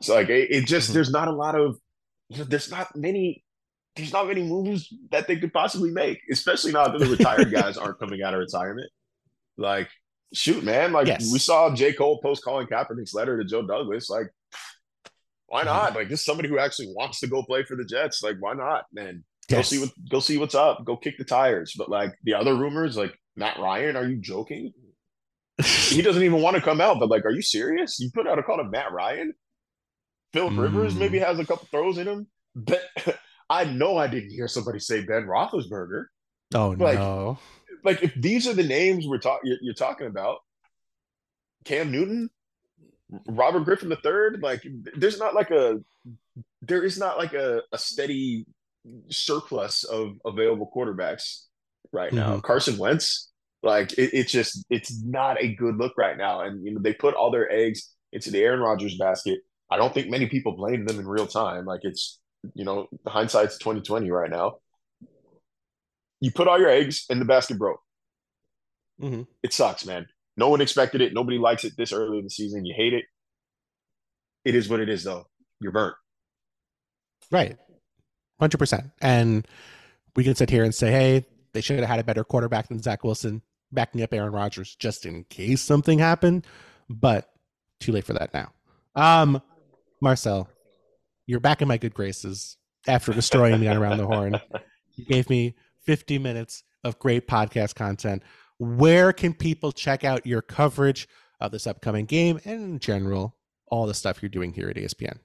So like, there's not a lot of, you know, there's not many moves that they could possibly make, especially now that the retired guys aren't coming out of retirement. Like, shoot, man. Like we saw J. Cole post Colin Kaepernick's letter to Joe Douglas. Like, why not? Like, this is somebody who actually wants to go play for the Jets. Like, why not, man? Yes. Go see what's up. Go kick the tires. But like the other rumors, like Matt Ryan, are you joking? He doesn't even want to come out. But like, are you serious? You put out a call to Matt Ryan. Phil Rivers maybe has a couple throws in him. But I know I didn't hear somebody say Ben Roethlisberger. Oh like, no. Like if these are the names you're talking about, Cam Newton, Robert Griffin III, like there is not like a steady surplus of available quarterbacks right now. Carson Wentz, like it's not a good look right now, and you know they put all their eggs into the Aaron Rodgers basket. I don't think many people blame them in real time. Like it's, you know, hindsight's 2020 right now. You put all your eggs and the basket broke. It sucks, man. No one expected it. Nobody likes it this early in the season. You hate it. It is what it is, though. You're burnt. Right. 100%. And we can sit here and say, hey, they should have had a better quarterback than Zach Wilson backing up Aaron Rodgers just in case something happened. But too late for that now. Marcel, you're back in my good graces after destroying me on Around the Horn. You gave me 50 minutes of great podcast content. Where can people check out your coverage of this upcoming game and in general all the stuff you're doing here at ESPN.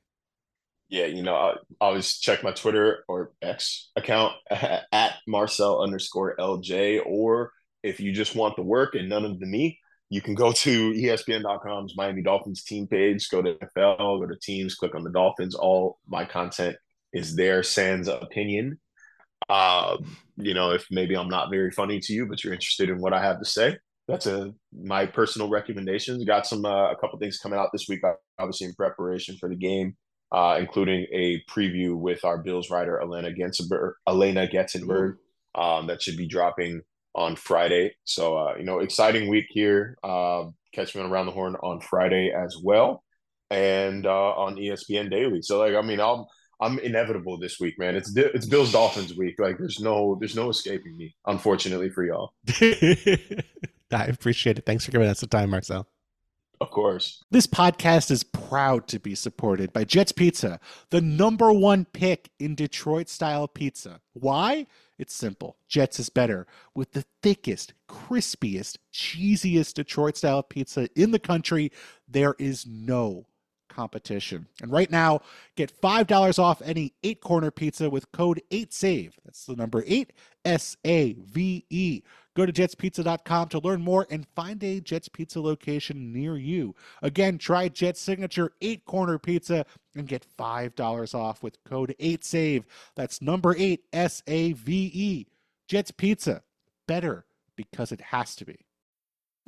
Yeah, you know, I always check my Twitter or X account at Marcel_LJ, or if you just want the work and none of the me, you can go to ESPN.com's Miami Dolphins team page, go to NFL, go to teams, click on the Dolphins. All my content is there, sans opinion. You know, if maybe I'm not very funny to you, but you're interested in what I have to say, that's my personal recommendations. Got some a couple things coming out this week, obviously in preparation for the game, including a preview with our Bills writer Elena Getzenberg. That should be dropping on Friday. So, you know, exciting week here. Catch me on Around the Horn on Friday as well, and on ESPN Daily. So, like, I mean, I'm inevitable this week, man. It's Bills Dolphins week. Like, there's no escaping me, unfortunately, for y'all. I appreciate it. Thanks for giving us the time, Marcel. Of course. This podcast is proud to be supported by Jets Pizza, the #1 pick in Detroit-style pizza. Why? It's simple. Jets is better with the thickest, crispiest, cheesiest Detroit-style pizza in the country. There is no competition. And right now, get $5 off any 8-corner pizza with code 8SAVE. That's the number 8, SAVE. Go to jetspizza.com to learn more and find a Jets Pizza location near you. Again, try Jets Signature 8-Corner Pizza and get $5 off with code 8SAVE. That's number 8, SAVE. Jets Pizza, better because it has to be.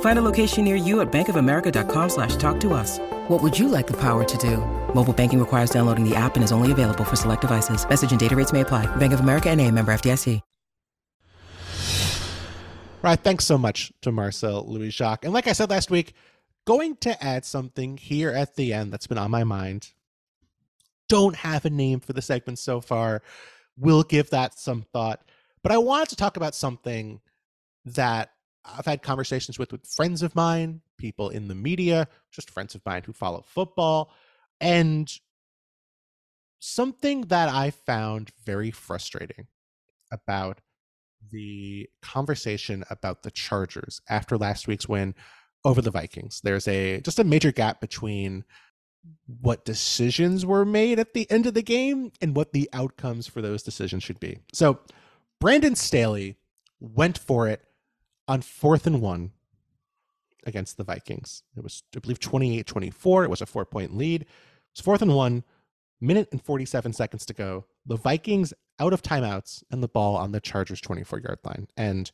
Find a location near you at bankofamerica.com/talktous. What would you like the power to do? Mobile banking requires downloading the app and is only available for select devices. Message and data rates may apply. Bank of America NA, member FDIC. Right, thanks so much to Marcel Louis-Jacques. And like I said last week, going to add something here at the end that's been on my mind. Don't have a name for the segment so far. We'll give that some thought. But I wanted to talk about something that I've had conversations with friends of mine, people in the media, just friends of mine who follow football, and something that I found very frustrating about the conversation about the Chargers after last week's win over the Vikings. There's just a major gap between what decisions were made at the end of the game and what the outcomes for those decisions should be. So Brandon Staley went for it on 4th and 1 against the Vikings. It was, I believe, 28-24. It was a 4-point lead. It was 4th and 1, minute and 47 seconds to go. The Vikings out of timeouts and the ball on the Chargers' 24-yard line. And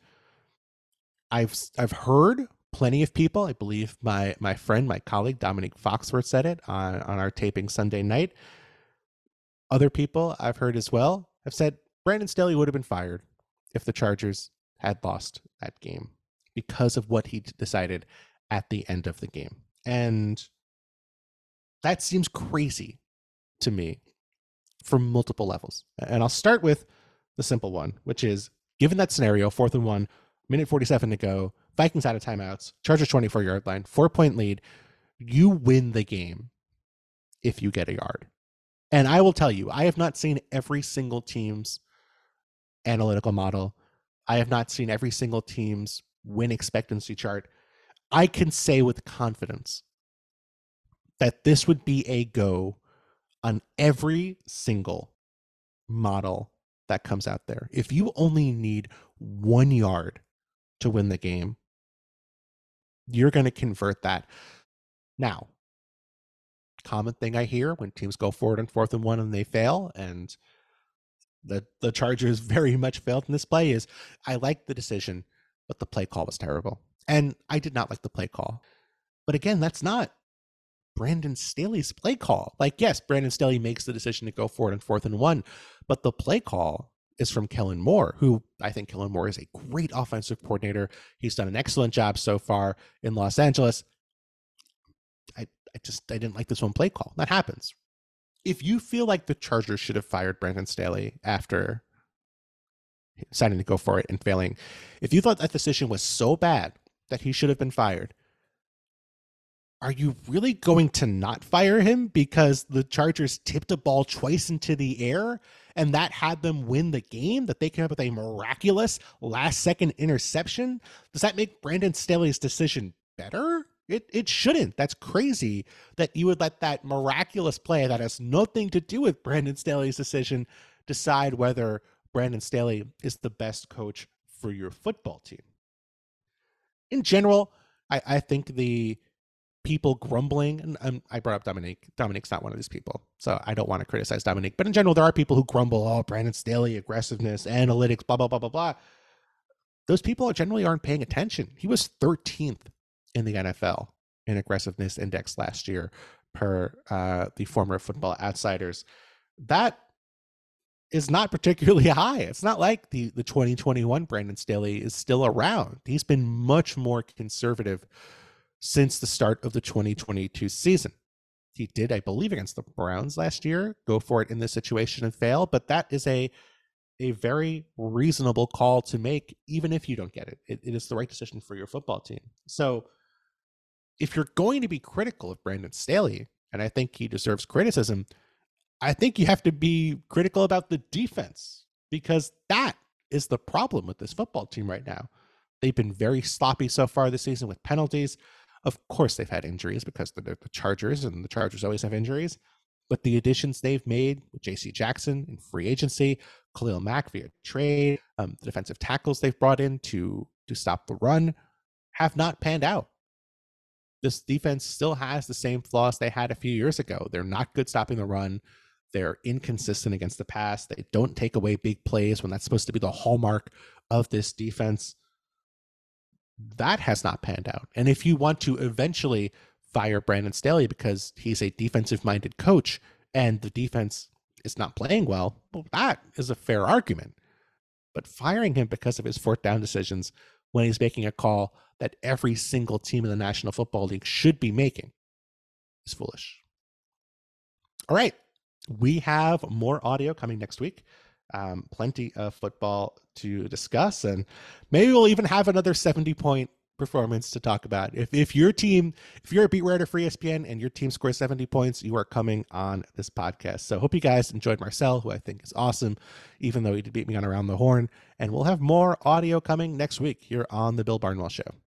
I've heard plenty of people, I believe my friend, my colleague, Dominic Foxworth said it on our taping Sunday night. Other people I've heard as well have said Brandon Staley would have been fired if the Chargers had lost that game because of what he decided at the end of the game. And that seems crazy to me for multiple levels. And I'll start with the simple one, which is, given that scenario, 4th and 1, minute 47 to go, Vikings out of timeouts, Chargers 24-yard line, 4-point lead, you win the game if you get a yard. And I will tell you, I have not seen every single team's analytical model. I have not seen every single team's win expectancy chart. I can say with confidence that this would be a go on every single model that comes out there. If you only need 1 yard to win the game, you're going to convert that. Now, common thing I hear when teams go forward on 4th and 1 and they fail, and the Chargers very much failed in this play, is, I like the decision, but the play call was terrible. And I did not like the play call. But again, that's not Brandon Staley's play call. Like, yes, Brandon Staley makes the decision to go for it on 4th and 1, but the play call is from Kellen Moore, who I think Kellen Moore is a great offensive coordinator. He's done an excellent job so far in Los Angeles. I didn't like this one play call. That happens. If you feel like the Chargers should have fired Brandon Staley after deciding to go for it and failing, if you thought that decision was so bad that he should have been fired, are you really going to not fire him because the Chargers tipped a ball twice into the air and that had them win the game, that they came up with a miraculous last-second interception? Does that make Brandon Staley's decision better? It shouldn't. That's crazy that you would let that miraculous play that has nothing to do with Brandon Staley's decision decide whether Brandon Staley is the best coach for your football team. In general, I think the people grumbling, and I brought up Dominique's not one of these people, so I don't want to criticize Dominique, but in general, there are people who grumble, oh, Brandon Staley, aggressiveness, analytics, blah, blah, blah, blah, blah. Those people generally aren't paying attention. He was 13th in the NFL in aggressiveness index last year per the former Football Outsiders. That is not particularly high. It's not like the 2021 Brandon Staley is still around. He's been much more conservative since the start of the 2022 season. He did, I believe, against the Browns last year, go for it in this situation and fail, but that is a very reasonable call to make, even if you don't get it. It is the right decision for your football team. So if you're going to be critical of Brandon Staley, and I think he deserves criticism, I think you have to be critical about the defense, because that is the problem with this football team right now. They've been very sloppy so far this season with penalties. Of course, they've had injuries because they're the Chargers, and the Chargers always have injuries. But the additions they've made with J.C. Jackson in free agency, Khalil Mack via trade, the defensive tackles they've brought in to stop the run have not panned out. This defense still has the same flaws they had a few years ago. They're not good stopping the run. They're inconsistent against the pass. They don't take away big plays when that's supposed to be the hallmark of this defense. That has not panned out. And if you want to eventually fire Brandon Staley because he's a defensive-minded coach and the defense is not playing well, that is a fair argument. But firing him because of his 4th down decisions when he's making a call that every single team in the National Football League should be making is foolish. All right. We have more audio coming next week. Plenty of football to discuss, and maybe we'll even have another 70-point performance to talk about. If your team, if you're a beat writer for ESPN and your team scores 70 points, you are coming on this podcast. So hope you guys enjoyed Marcel, who I think is awesome, even though he did beat me on Around the Horn. And we'll have more audio coming next week here on the Bill Barnwell Show.